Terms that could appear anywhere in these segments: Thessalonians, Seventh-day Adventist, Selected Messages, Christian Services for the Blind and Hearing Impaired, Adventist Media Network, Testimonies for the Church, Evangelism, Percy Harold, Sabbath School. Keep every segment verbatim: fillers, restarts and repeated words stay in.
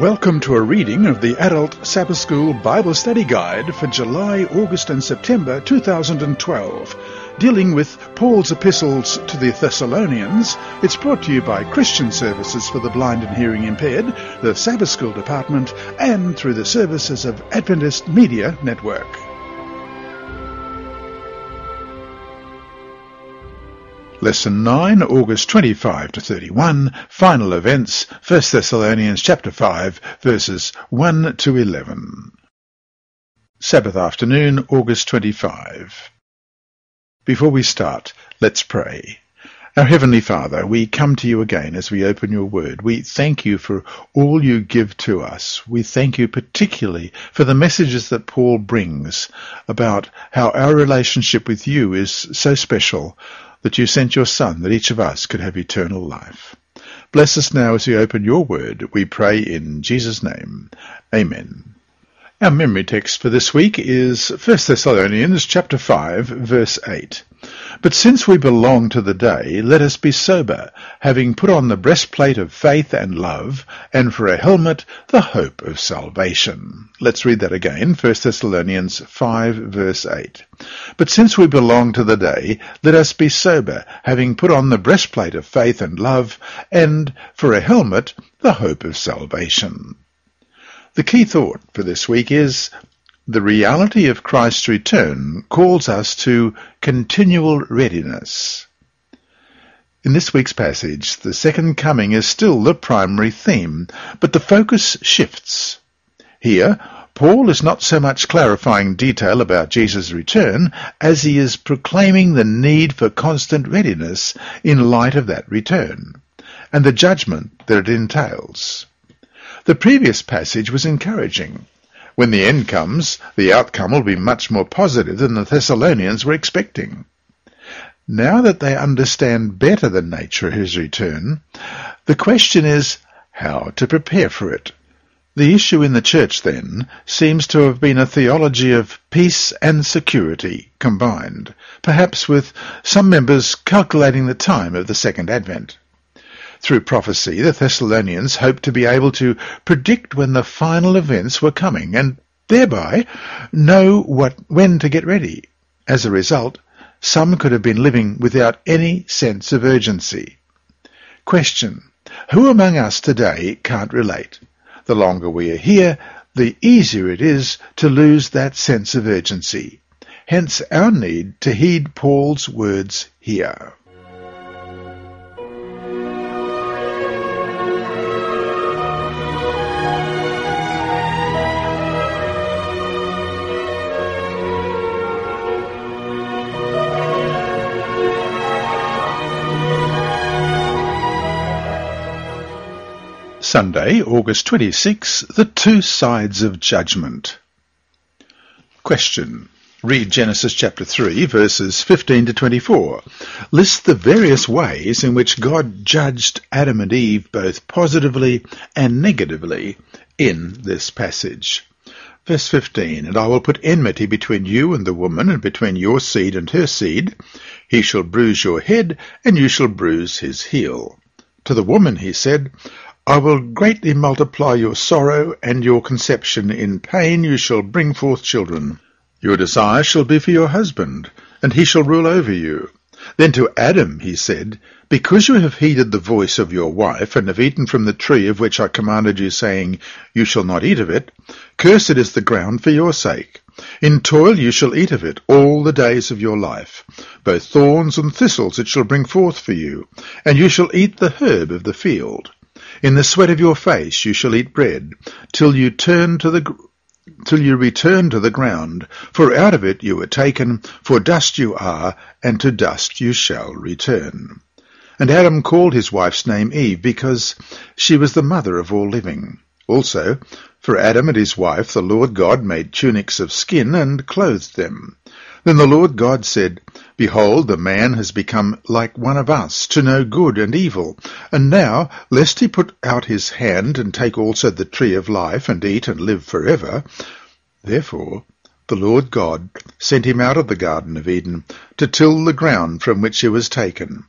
Welcome to a reading of the Adult Sabbath School Bible Study Guide for July, August and September two thousand twelve, dealing with Paul's epistles to the Thessalonians. It's brought to you by Christian Services for the Blind and Hearing Impaired, the Sabbath School Department, and through the services of Adventist Media Network. Lesson nine, August twenty-five to thirty-one, Final Events, First Thessalonians chapter five, verses one to eleven. Sabbath afternoon, August twenty-fifth. Before we start, let's pray. Our Heavenly Father, we come to you again as we open your word. We thank you for all you give to us. We thank you particularly for the messages that Paul brings about how our relationship with you is so special, that you sent your Son, that each of us could have eternal life. Bless us now as we open your word, we pray in Jesus' name. Amen. Our memory text for this week is First Thessalonians chapter five, verse eight. But since we belong to the day, let us be sober, having put on the breastplate of faith and love, and for a helmet, the hope of salvation. Let's read that again, First Thessalonians five, verse eight. But since we belong to the day, let us be sober, having put on the breastplate of faith and love, and for a helmet, the hope of salvation. The key thought for this week is the reality of Christ's return calls us to continual readiness. In this week's passage, the second coming is still the primary theme, but the focus shifts. Here, Paul is not so much clarifying detail about Jesus' return as he is proclaiming the need for constant readiness in light of that return and the judgment that it entails. The previous passage was encouraging. When the end comes, the outcome will be much more positive than the Thessalonians were expecting. Now that they understand better the nature of his return, the question is how to prepare for it. The issue in the church, then, seems to have been a theology of peace and security combined, perhaps with some members calculating the time of the Second Advent. Through prophecy, the Thessalonians hoped to be able to predict when the final events were coming and thereby know what, when to get ready. As a result, some could have been living without any sense of urgency. Question: who among us today can't relate? The longer we are here, the easier it is to lose that sense of urgency. Hence our need to heed Paul's words here. Sunday, August twenty-sixth, The Two Sides of Judgment. Question. Read Genesis chapter three, verses fifteen to twenty-four. List the various ways in which God judged Adam and Eve both positively and negatively in this passage. Verse fifteen, And I will put enmity between you and the woman, and between your seed and her seed. He shall bruise your head, and you shall bruise his heel. To the woman he said, I will greatly multiply your sorrow and your conception. In pain you shall bring forth children. Your desire shall be for your husband, and he shall rule over you. Then to Adam he said, Because you have heeded the voice of your wife, and have eaten from the tree of which I commanded you, saying, You shall not eat of it, cursed is the ground for your sake. In toil you shall eat of it all the days of your life. Both thorns and thistles it shall bring forth for you, and you shall eat the herb of the field. In the sweat of your face you shall eat bread, till you turn to the till you return to the ground, for out of it you were taken, for dust you are, and to dust you shall return. And Adam called his wife's name Eve, because she was the mother of all living. Also, for Adam and his wife the Lord God made tunics of skin and clothed them. Then the Lord God said, Behold, the man has become like one of us, to know good and evil. And now, lest he put out his hand, and take also the tree of life, and eat and live forever. Therefore the Lord God sent him out of the Garden of Eden, to till the ground from which he was taken.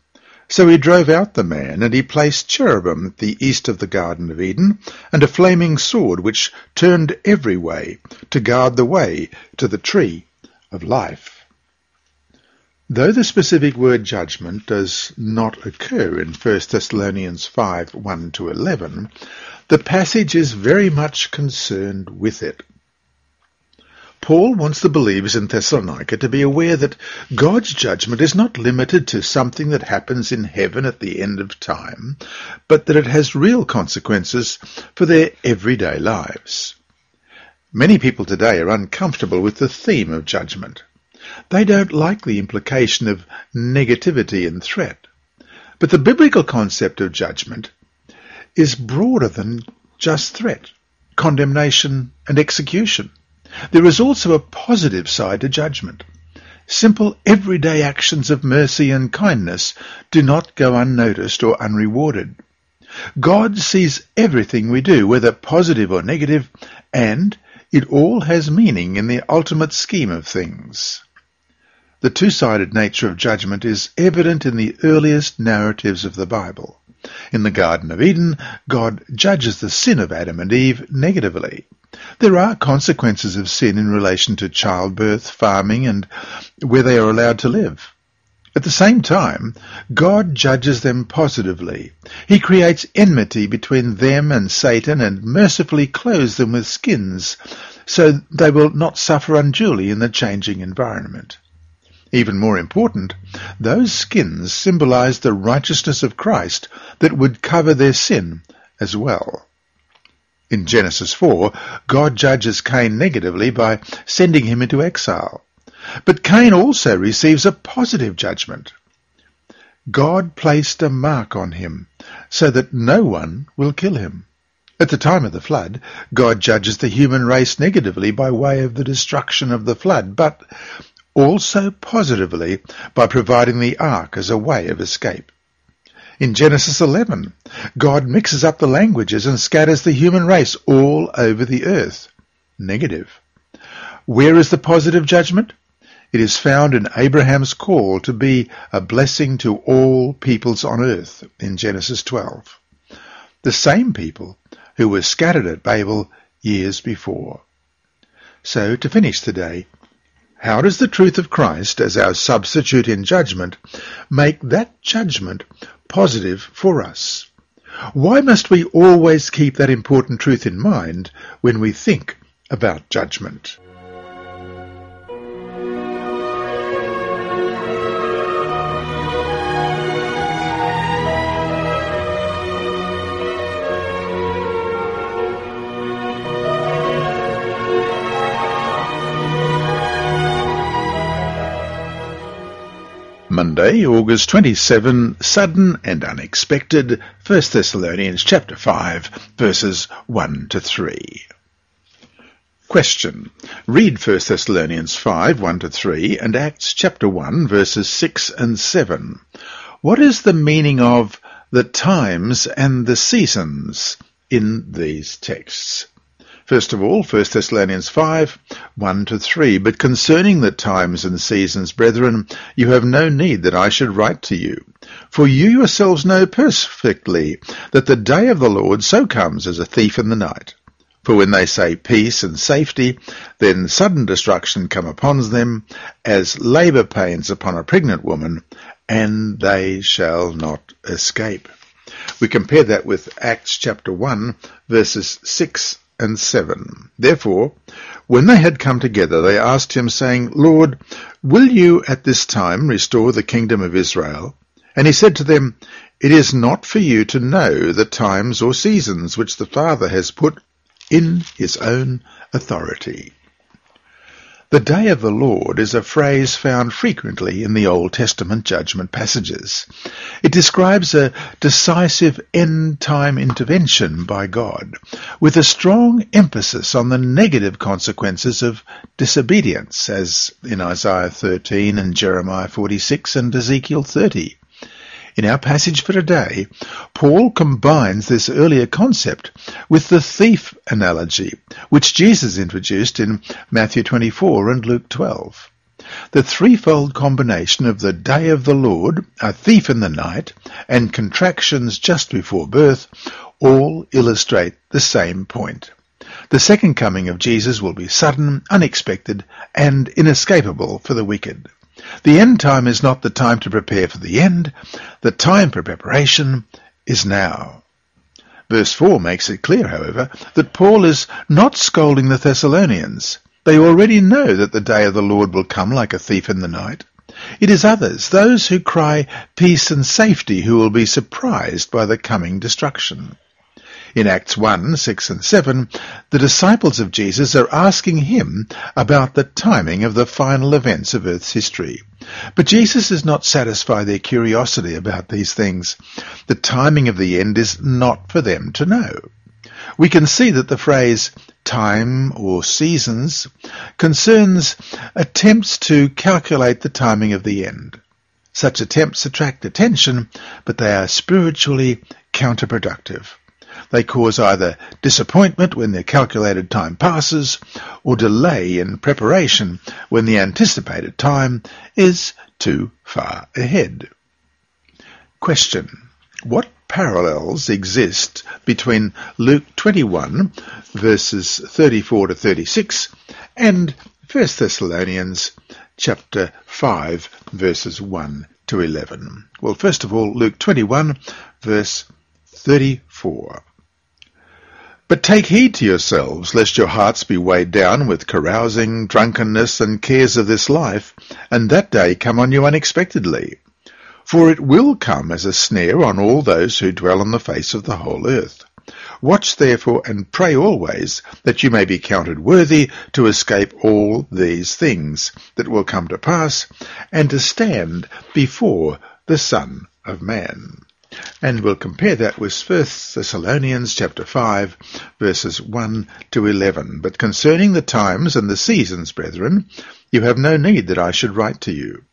So he drove out the man, and he placed cherubim at the east of the Garden of Eden, and a flaming sword which turned every way, to guard the way to the tree of life. Though the specific word judgment does not occur in First Thessalonians five, one to eleven, the passage is very much concerned with it. Paul wants the believers in Thessalonica to be aware that God's judgment is not limited to something that happens in heaven at the end of time, but that it has real consequences for their everyday lives. Many people today are uncomfortable with the theme of judgment. They don't like the implication of negativity and threat. But the biblical concept of judgment is broader than just threat, condemnation, and execution. There is also a positive side to judgment. Simple everyday actions of mercy and kindness do not go unnoticed or unrewarded. God sees everything we do, whether positive or negative, and it all has meaning in the ultimate scheme of things. The two-sided nature of judgment is evident in the earliest narratives of the Bible. In the Garden of Eden, God judges the sin of Adam and Eve negatively. There are consequences of sin in relation to childbirth, farming, and where they are allowed to live. At the same time, God judges them positively. He creates enmity between them and Satan and mercifully clothes them with skins, so they will not suffer unduly in the changing environment. Even more important, those skins symbolize the righteousness of Christ that would cover their sin as well. In Genesis four, God judges Cain negatively by sending him into exile. But Cain also receives a positive judgment. God placed a mark on him, so that no one will kill him. At the time of the flood, God judges the human race negatively by way of the destruction of the flood, but also positively by providing the ark as a way of escape. In Genesis eleven, God mixes up the languages and scatters the human race all over the earth. Negative. Where is the positive judgment? It is found in Abraham's call to be a blessing to all peoples on earth in Genesis twelve. The same people who were scattered at Babel years before. So, to finish today, how does the truth of Christ as our substitute in judgment make that judgment positive for us? Why must we always keep that important truth in mind when we think about judgment? Monday, August twenty-seventh, sudden and unexpected, First Thessalonians chapter five, verses one to three. Question. Read First Thessalonians five, one to three and Acts chapter one, verses six and seven. What is the meaning of the times and the seasons in these texts? First of all, First Thessalonians five, one to three. But concerning the times and seasons, brethren, you have no need that I should write to you. For you yourselves know perfectly that the day of the Lord so comes as a thief in the night. For when they say peace and safety, then sudden destruction come upon them, as labour pains upon a pregnant woman, and they shall not escape. We compare that with Acts chapter one, verses six and seven. Therefore, when they had come together, they asked him, saying, Lord, will you at this time restore the kingdom of Israel? And he said to them, It is not for you to know the times or seasons which the Father has put in his own authority. The day of the Lord is a phrase found frequently in the Old Testament judgment passages. It describes a decisive end-time intervention by God, with a strong emphasis on the negative consequences of disobedience, as in Isaiah thirteen and Jeremiah forty-six and Ezekiel thirty. In our passage for today, Paul combines this earlier concept with the thief analogy, which Jesus introduced in Matthew twenty-four and Luke twelve. the threefold combination of the day of the Lord, a thief in the night, and contractions just before birth all illustrate the same point. The second coming of Jesus will be sudden, unexpected, and inescapable for the wicked. The end time is not the time to prepare for the end. The time for preparation is now. Verse four makes it clear, however, that Paul is not scolding the Thessalonians. They already know that the day of the Lord will come like a thief in the night. It is others, those who cry peace and safety, who will be surprised by the coming destruction. In Acts one, six and seven, the disciples of Jesus are asking him about the timing of the final events of earth's history. But Jesus does not satisfy their curiosity about these things. The timing of the end is not for them to know. We can see that the phrase time or seasons concerns attempts to calculate the timing of the end. Such attempts attract attention, but they are spiritually counterproductive. They cause either disappointment when the calculated time passes, or delay in preparation when the anticipated time is too far ahead. Question: what parallels exist between Luke twenty-one, verses thirty-four to thirty-six, and First Thessalonians chapter five, verses one to eleven? Well, first of all, Luke twenty-one, verse thirty-four. But take heed to yourselves, lest your hearts be weighed down with carousing, drunkenness, and cares of this life, and that day come on you unexpectedly. For it will come as a snare on all those who dwell on the face of the whole earth. Watch therefore and pray always, that you may be counted worthy to escape all these things that will come to pass, and to stand before the Son of Man. And we'll compare that with First Thessalonians chapter five, verses one to eleven. But concerning the times and the seasons, brethren, you have no need that I should write to you.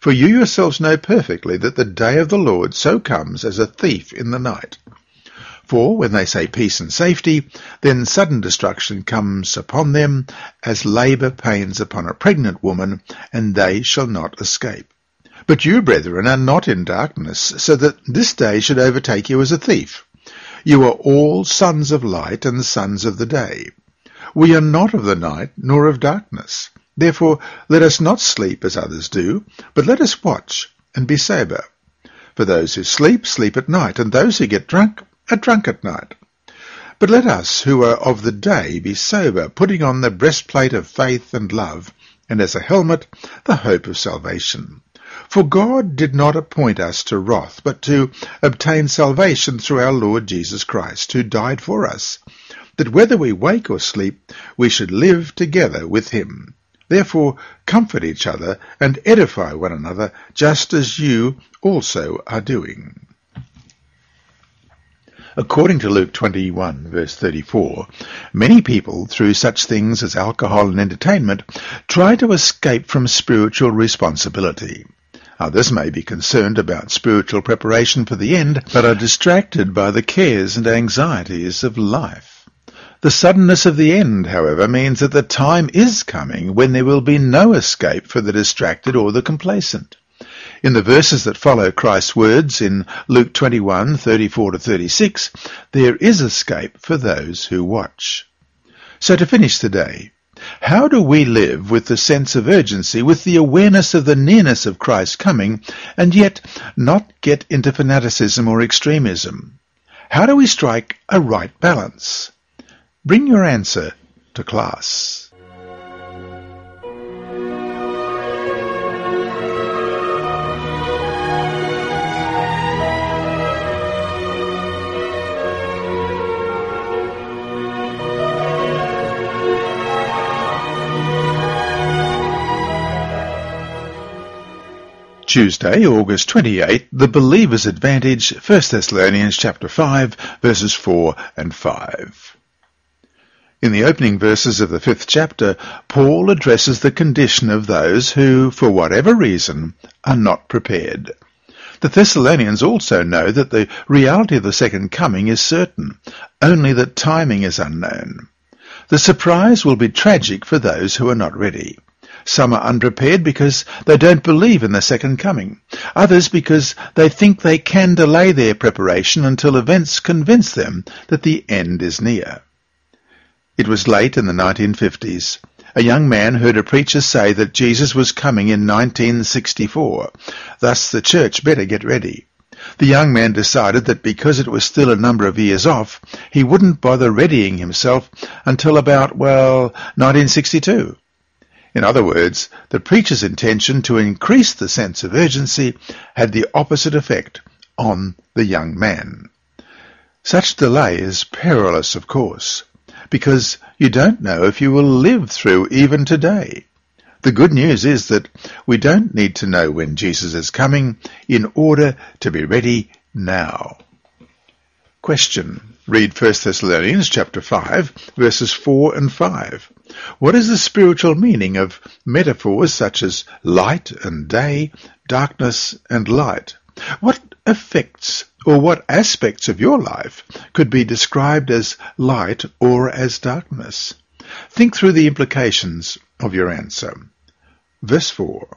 For you yourselves know perfectly that the day of the Lord so comes as a thief in the night. For when they say peace and safety, then sudden destruction comes upon them, as labour pains upon a pregnant woman, and they shall not escape. But you, brethren, are not in darkness, so that this day should overtake you as a thief. You are all sons of light and sons of the day. We are not of the night, nor of darkness. Therefore let us not sleep as others do, but let us watch and be sober. For those who sleep, sleep at night, and those who get drunk are drunk at night. But let us who are of the day be sober, putting on the breastplate of faith and love, and as a helmet the hope of salvation. For God did not appoint us to wrath, but to obtain salvation through our Lord Jesus Christ, who died for us, that whether we wake or sleep, we should live together with him. Therefore comfort each other and edify one another, just as you also are doing. According to Luke twenty-one, verse thirty-four, many people, through such things as alcohol and entertainment, try to escape from spiritual responsibility. Others may be concerned about spiritual preparation for the end, but are distracted by the cares and anxieties of life. The suddenness of the end, however, means that the time is coming when there will be no escape for the distracted or the complacent. In the verses that follow Christ's words in Luke twenty-one, thirty-four to thirty-six, there is escape for those who watch. So to finish today, how do we live with the sense of urgency, with the awareness of the nearness of Christ's coming, and yet not get into fanaticism or extremism? How do we strike a right balance? Bring your answer to class. Tuesday, August twenty-eighth, The Believer's Advantage, First Thessalonians chapter five, verses four and five. In the opening verses of the fifth chapter, Paul addresses the condition of those who, for whatever reason, are not prepared. The Thessalonians also know that the reality of the second coming is certain, only that timing is unknown. The surprise will be tragic for those who are not ready. Some are unprepared because they don't believe in the second coming. Others because they think they can delay their preparation until events convince them that the end is near. It was late in the nineteen fifties. A young man heard a preacher say that Jesus was coming in nineteen sixty-four. Thus, the church better get ready. The young man decided that because it was still a number of years off, he wouldn't bother readying himself until about, well, nineteen sixty-two. In other words, the preacher's intention to increase the sense of urgency had the opposite effect on the young man. Such delay is perilous, of course, because you don't know if you will live through even today. The good news is that we don't need to know when Jesus is coming in order to be ready now. Question. Read First Thessalonians chapter five, verses four and five. What is the spiritual meaning of metaphors such as light and day, darkness and light? What effects or what aspects of your life could be described as light or as darkness? Think through the implications of your answer. Verse four.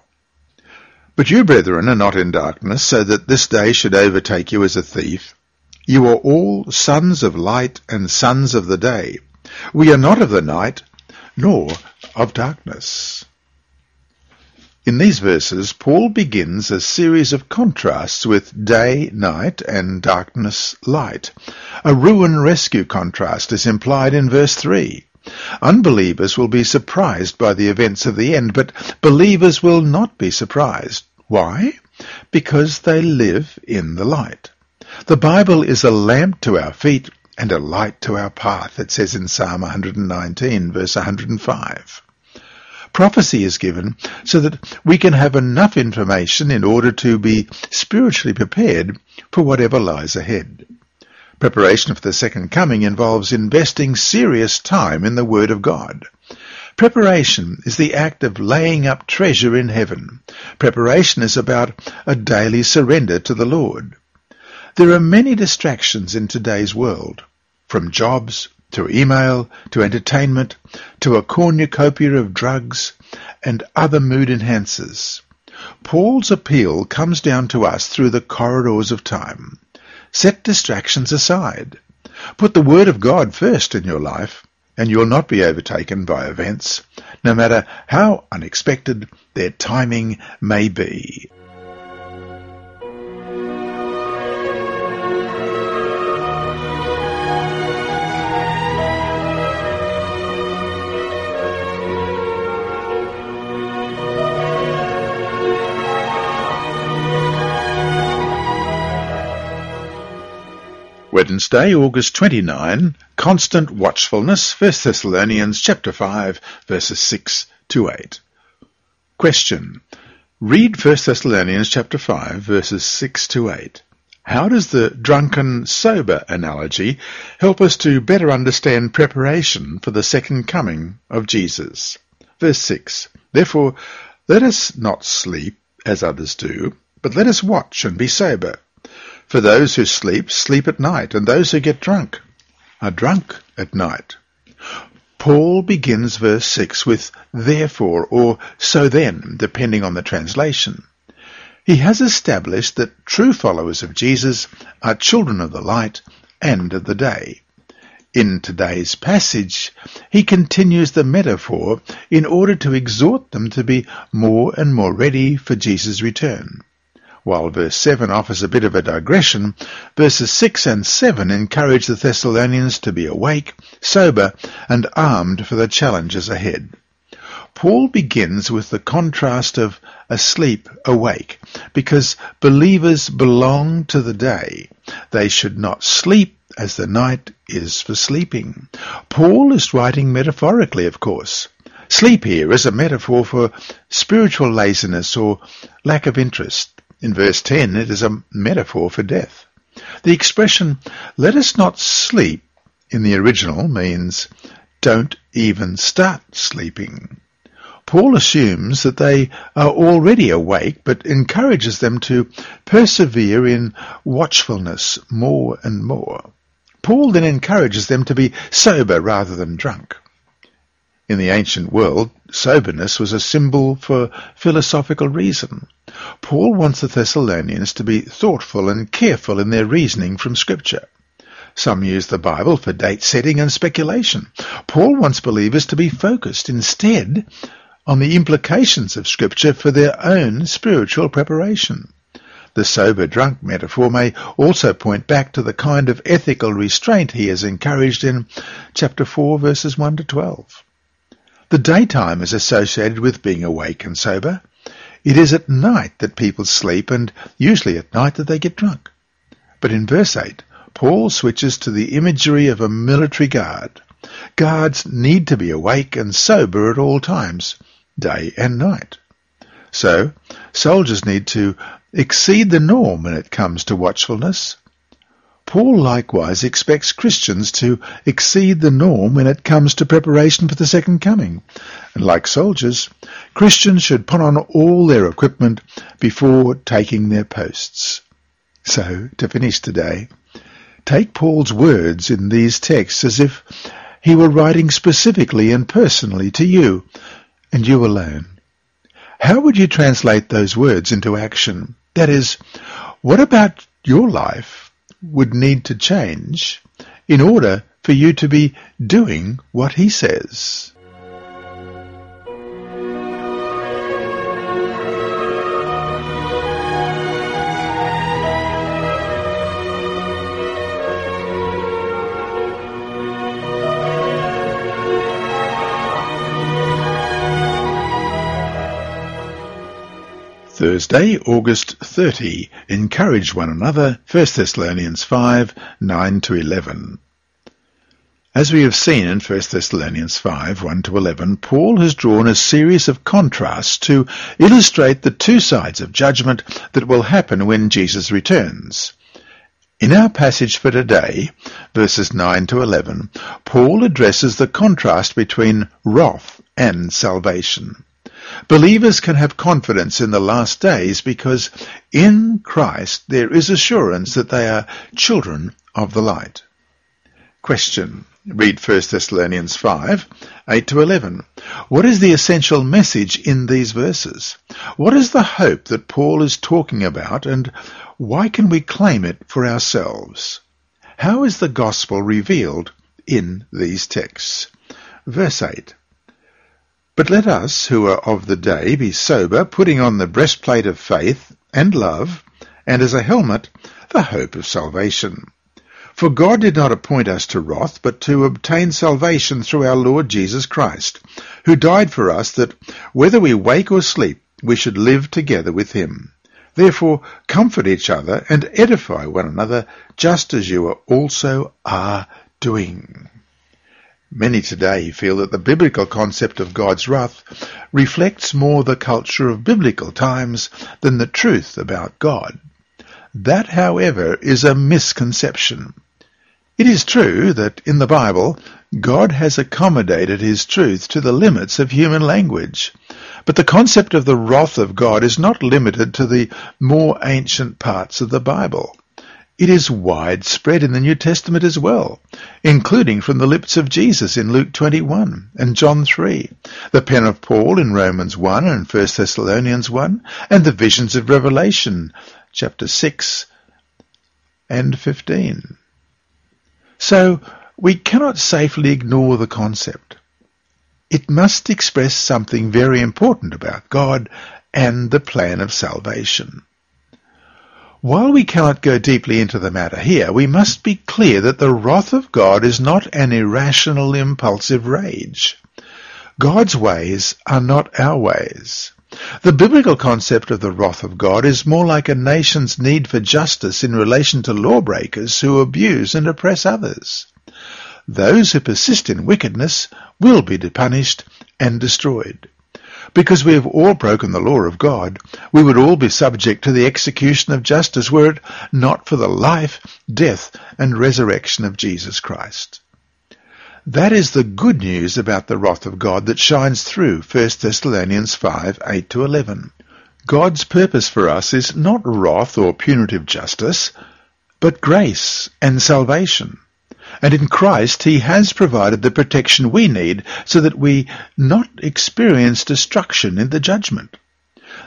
But you, brethren, are not in darkness, so that this day should overtake you as a thief. You are all sons of light and sons of the day. We are not of the night, nor of darkness. In these verses, Paul begins a series of contrasts with day, night, and darkness, light. A ruin-rescue contrast is implied in verse three. Unbelievers will be surprised by the events of the end, but believers will not be surprised. Why? Because they live in the light. The Bible is a lamp to our feet and a light to our path, it says in Psalm one nineteen, verse one oh five. Prophecy is given so that we can have enough information in order to be spiritually prepared for whatever lies ahead. Preparation for the second coming involves investing serious time in the Word of God. Preparation is the act of laying up treasure in heaven. Preparation is about a daily surrender to the Lord. There are many distractions in today's world, from jobs to email, to entertainment, to a cornucopia of drugs and other mood enhancers. Paul's appeal comes down to us through the corridors of time. Set distractions aside. Put the Word of God first in your life, and you'll not be overtaken by events, no matter how unexpected their timing may be. Wednesday, August twenty-ninth, Constant Watchfulness, First Thessalonians chapter five, verses six to eight. Question. Read First Thessalonians chapter five, verses six to eight. How does the drunken-sober analogy help us to better understand preparation for the second coming of Jesus? Verse six. Therefore, let us not sleep as others do, but let us watch and be sober. For those who sleep, sleep at night, and those who get drunk are drunk at night. Paul begins verse six with therefore, or so then, depending on the translation. He has established that true followers of Jesus are children of the light and of the day. In today's passage, he continues the metaphor in order to exhort them to be more and more ready for Jesus' return. While verse seven offers a bit of a digression, verses six and seven encourage the Thessalonians to be awake, sober, and armed for the challenges ahead. Paul begins with the contrast of asleep, awake, because believers belong to the day. They should not sleep as the night is for sleeping. Paul is writing metaphorically, of course. Sleep here is a metaphor for spiritual laziness or lack of interest. In verse ten, it is a metaphor for death. The expression, let us not sleep, in the original means, don't even start sleeping. Paul assumes that they are already awake, but encourages them to persevere in watchfulness more and more. Paul then encourages them to be sober rather than drunk. In the ancient world, soberness was a symbol for philosophical reason. Paul wants the Thessalonians to be thoughtful and careful in their reasoning from Scripture. Some use the Bible for date setting and speculation. Paul wants believers to be focused instead on the implications of Scripture for their own spiritual preparation. The sober-drunk metaphor may also point back to the kind of ethical restraint he is encouraged in chapter four, verses one to twelve. The daytime is associated with being awake and sober. It is at night that people sleep, and usually at night that they get drunk. But in verse eight, Paul switches to the imagery of a military guard. Guards need to be awake and sober at all times, day and night. So, soldiers need to exceed the norm when it comes to watchfulness. Paul likewise expects Christians to exceed the norm when it comes to preparation for the second coming. And like soldiers, Christians should put on all their equipment before taking their posts. So, to finish today, take Paul's words in these texts as if he were writing specifically and personally to you, and you alone. How would you translate those words into action? That is, what about your life would need to change in order for you to be doing what he says? Thursday, August thirtieth. Encourage one another. First Thessalonians five, nine to eleven. As we have seen in First Thessalonians five, one to eleven, Paul has drawn a series of contrasts to illustrate the two sides of judgment that will happen when Jesus returns. In our passage for today, verses nine to eleven, Paul addresses the contrast between wrath and salvation. Believers can have confidence in the last days because in Christ there is assurance that they are children of the light. Question. Read First Thessalonians five, eight to eleven. What is the essential message in these verses? What is the hope that Paul is talking about, and why can we claim it for ourselves? How is the gospel revealed in these texts? Verse eight. But let us, who are of the day, be sober, putting on the breastplate of faith and love, and as a helmet, the hope of salvation. For God did not appoint us to wrath, but to obtain salvation through our Lord Jesus Christ, who died for us, that whether we wake or sleep, we should live together with him. Therefore, comfort each other and edify one another, just as you are also are doing. Many today feel that the biblical concept of God's wrath reflects more the culture of biblical times than the truth about God. That, however, is a misconception. It is true that in the Bible, God has accommodated his truth to the limits of human language. But the concept of the wrath of God is not limited to the more ancient parts of the Bible. It is widespread in the New Testament as well, including from the lips of Jesus in Luke twenty-one and John three, the pen of Paul in Romans one and First Thessalonians one, and the visions of Revelation, chapter six and fifteen. So, we cannot safely ignore the concept. It must express something very important about God and the plan of salvation. While we cannot go deeply into the matter here, we must be clear that the wrath of God is not an irrational, impulsive rage. God's ways are not our ways. The biblical concept of the wrath of God is more like a nation's need for justice in relation to lawbreakers who abuse and oppress others. Those who persist in wickedness will be punished and destroyed. Because we have all broken the law of God, we would all be subject to the execution of justice were it not for the life, death, and resurrection of Jesus Christ. That is the good news about the wrath of God that shines through First Thessalonians five, eight to eleven. God's purpose for us is not wrath or punitive justice, but grace and salvation. And in Christ he has provided the protection we need so that we not experience destruction in the judgment.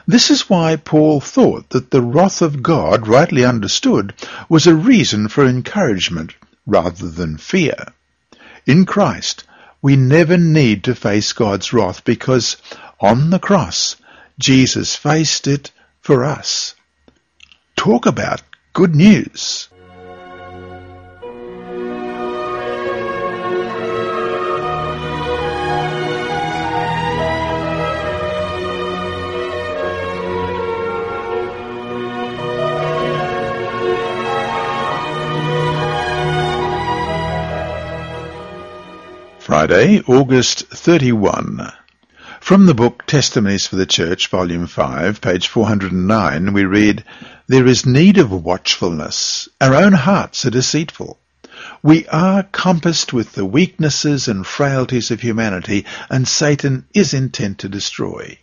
This is why Paul thought that the wrath of God, rightly understood, was a reason for encouragement rather than fear. In Christ, we never need to face God's wrath because on the cross, Jesus faced it for us. Talk about good news! Friday, August thirty-first. From the book Testimonies for the Church, Volume five, page four hundred nine, we read, "There is need of watchfulness. Our own hearts are deceitful. We are compassed with the weaknesses and frailties of humanity, and Satan is intent to destroy.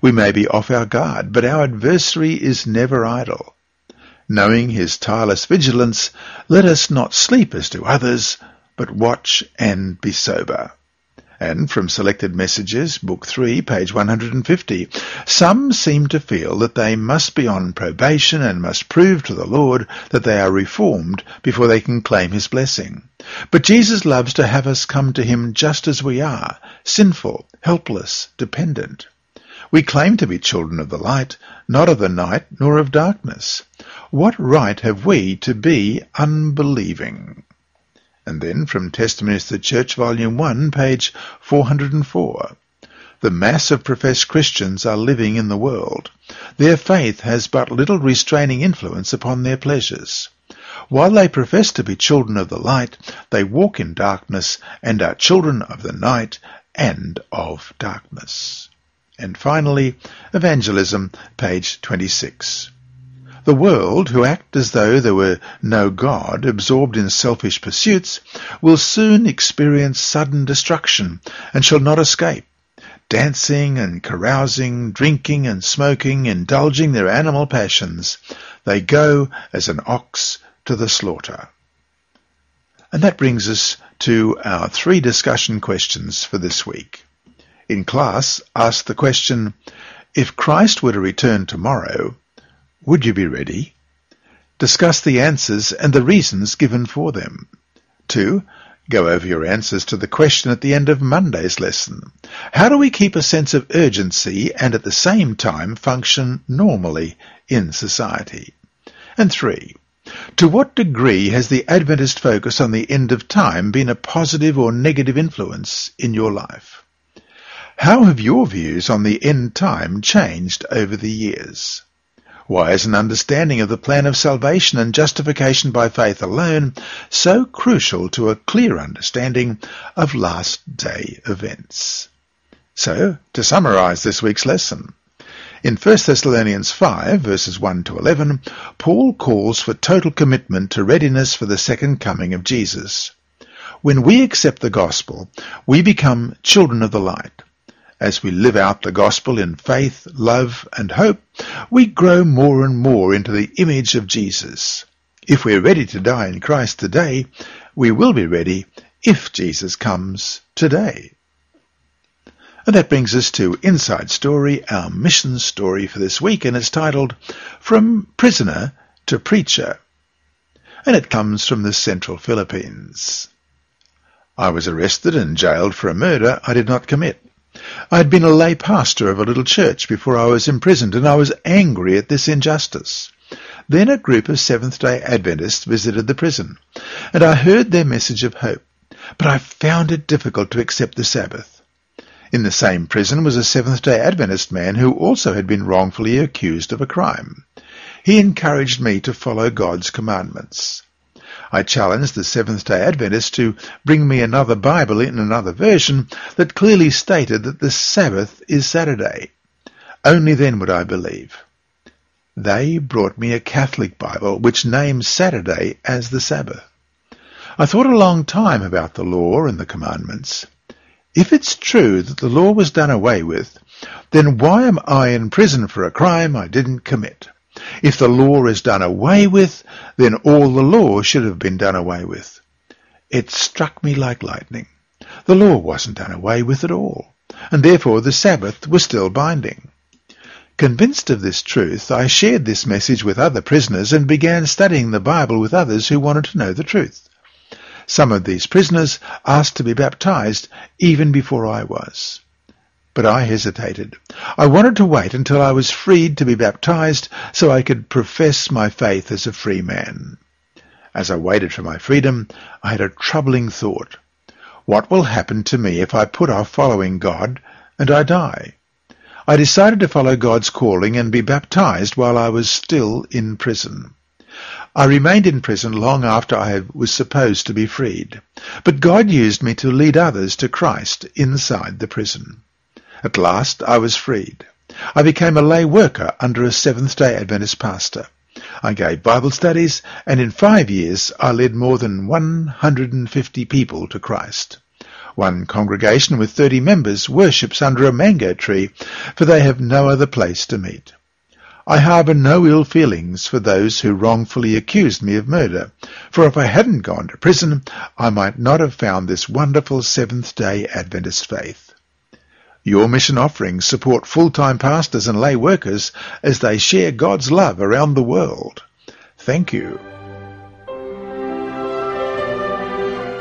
We may be off our guard, but our adversary is never idle. Knowing his tireless vigilance, let us not sleep as do others, but watch and be sober." And from Selected Messages, Book three, page one hundred fifty, "Some seem to feel that they must be on probation and must prove to the Lord that they are reformed before they can claim his blessing. But Jesus loves to have us come to him just as we are, sinful, helpless, dependent. We claim to be children of the light, not of the night nor of darkness. What right have we to be unbelieving?" And then from Testimonies to the Church, Volume one, page four hundred four. "The mass of professed Christians are living in the world. Their faith has but little restraining influence upon their pleasures. While they profess to be children of the light, they walk in darkness and are children of the night and of darkness." And finally, Evangelism, page twenty-six. "The world, who act as though there were no God, absorbed in selfish pursuits, will soon experience sudden destruction and shall not escape. Dancing and carousing, drinking and smoking, indulging their animal passions, they go as an ox to the slaughter." And that brings us to our three discussion questions for this week. In class, ask the question, "If Christ were to return tomorrow, would you be ready?" Discuss the answers and the reasons given for them. Two, go over your answers to the question at the end of Monday's lesson. How do we keep a sense of urgency and at the same time function normally in society? And three, to what degree has the Adventist focus on the end of time been a positive or negative influence in your life? How have your views on the end time changed over the years? Why is an understanding of the plan of salvation and justification by faith alone so crucial to a clear understanding of last day events? So, to summarize this week's lesson, in First Thessalonians five, verses one to eleven, Paul calls for total commitment to readiness for the second coming of Jesus. When we accept the gospel, we become children of the light. As we live out the gospel in faith, love, and hope, we grow more and more into the image of Jesus. If we're ready to die in Christ today, we will be ready if Jesus comes today. And that brings us to Inside Story, our mission story for this week, and it's titled, "From Prisoner to Preacher." And it comes from the Central Philippines. "I was arrested and jailed for a murder I did not commit. I had been a lay pastor of a little church before I was imprisoned, and I was angry at this injustice. Then a group of Seventh-day Adventists visited the prison, and I heard their message of hope, but I found it difficult to accept the Sabbath. In the same prison was a Seventh-day Adventist man who also had been wrongfully accused of a crime. He encouraged me to follow God's commandments. I challenged the Seventh-day Adventist to bring me another Bible in another version that clearly stated that the Sabbath is Saturday. Only then would I believe. They brought me a Catholic Bible which names Saturday as the Sabbath. I thought a long time about the law and the commandments. If it's true that the law was done away with, then why am I in prison for a crime I didn't commit? If the law is done away with, then all the law should have been done away with. It struck me like lightning. The law wasn't done away with at all, and therefore the Sabbath was still binding. Convinced of this truth, I shared this message with other prisoners and began studying the Bible with others who wanted to know the truth. Some of these prisoners asked to be baptized even before I was. But I hesitated. I wanted to wait until I was freed to be baptized so I could profess my faith as a free man. As I waited for my freedom, I had a troubling thought. What will happen to me if I put off following God and I die? I decided to follow God's calling and be baptized while I was still in prison. I remained in prison long after I was supposed to be freed, but God used me to lead others to Christ inside the prison. At last I was freed. I became a lay worker under a Seventh-day Adventist pastor. I gave Bible studies, and in five years I led more than one hundred fifty people to Christ. One congregation with thirty members worships under a mango tree, for they have no other place to meet. I harbour no ill feelings for those who wrongfully accused me of murder, for if I hadn't gone to prison, I might not have found this wonderful Seventh-day Adventist faith. Your mission offerings support full-time pastors and lay workers as they share God's love around the world. Thank you.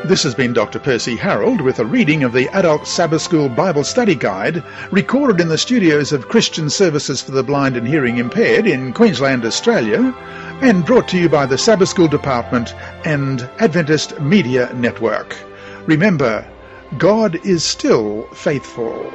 This has been Doctor Percy Harold with a reading of the Adult Sabbath School Bible Study Guide, recorded in the studios of Christian Services for the Blind and Hearing Impaired in Queensland, Australia, and brought to you by the Sabbath School Department and Adventist Media Network. Remember, God is still faithful.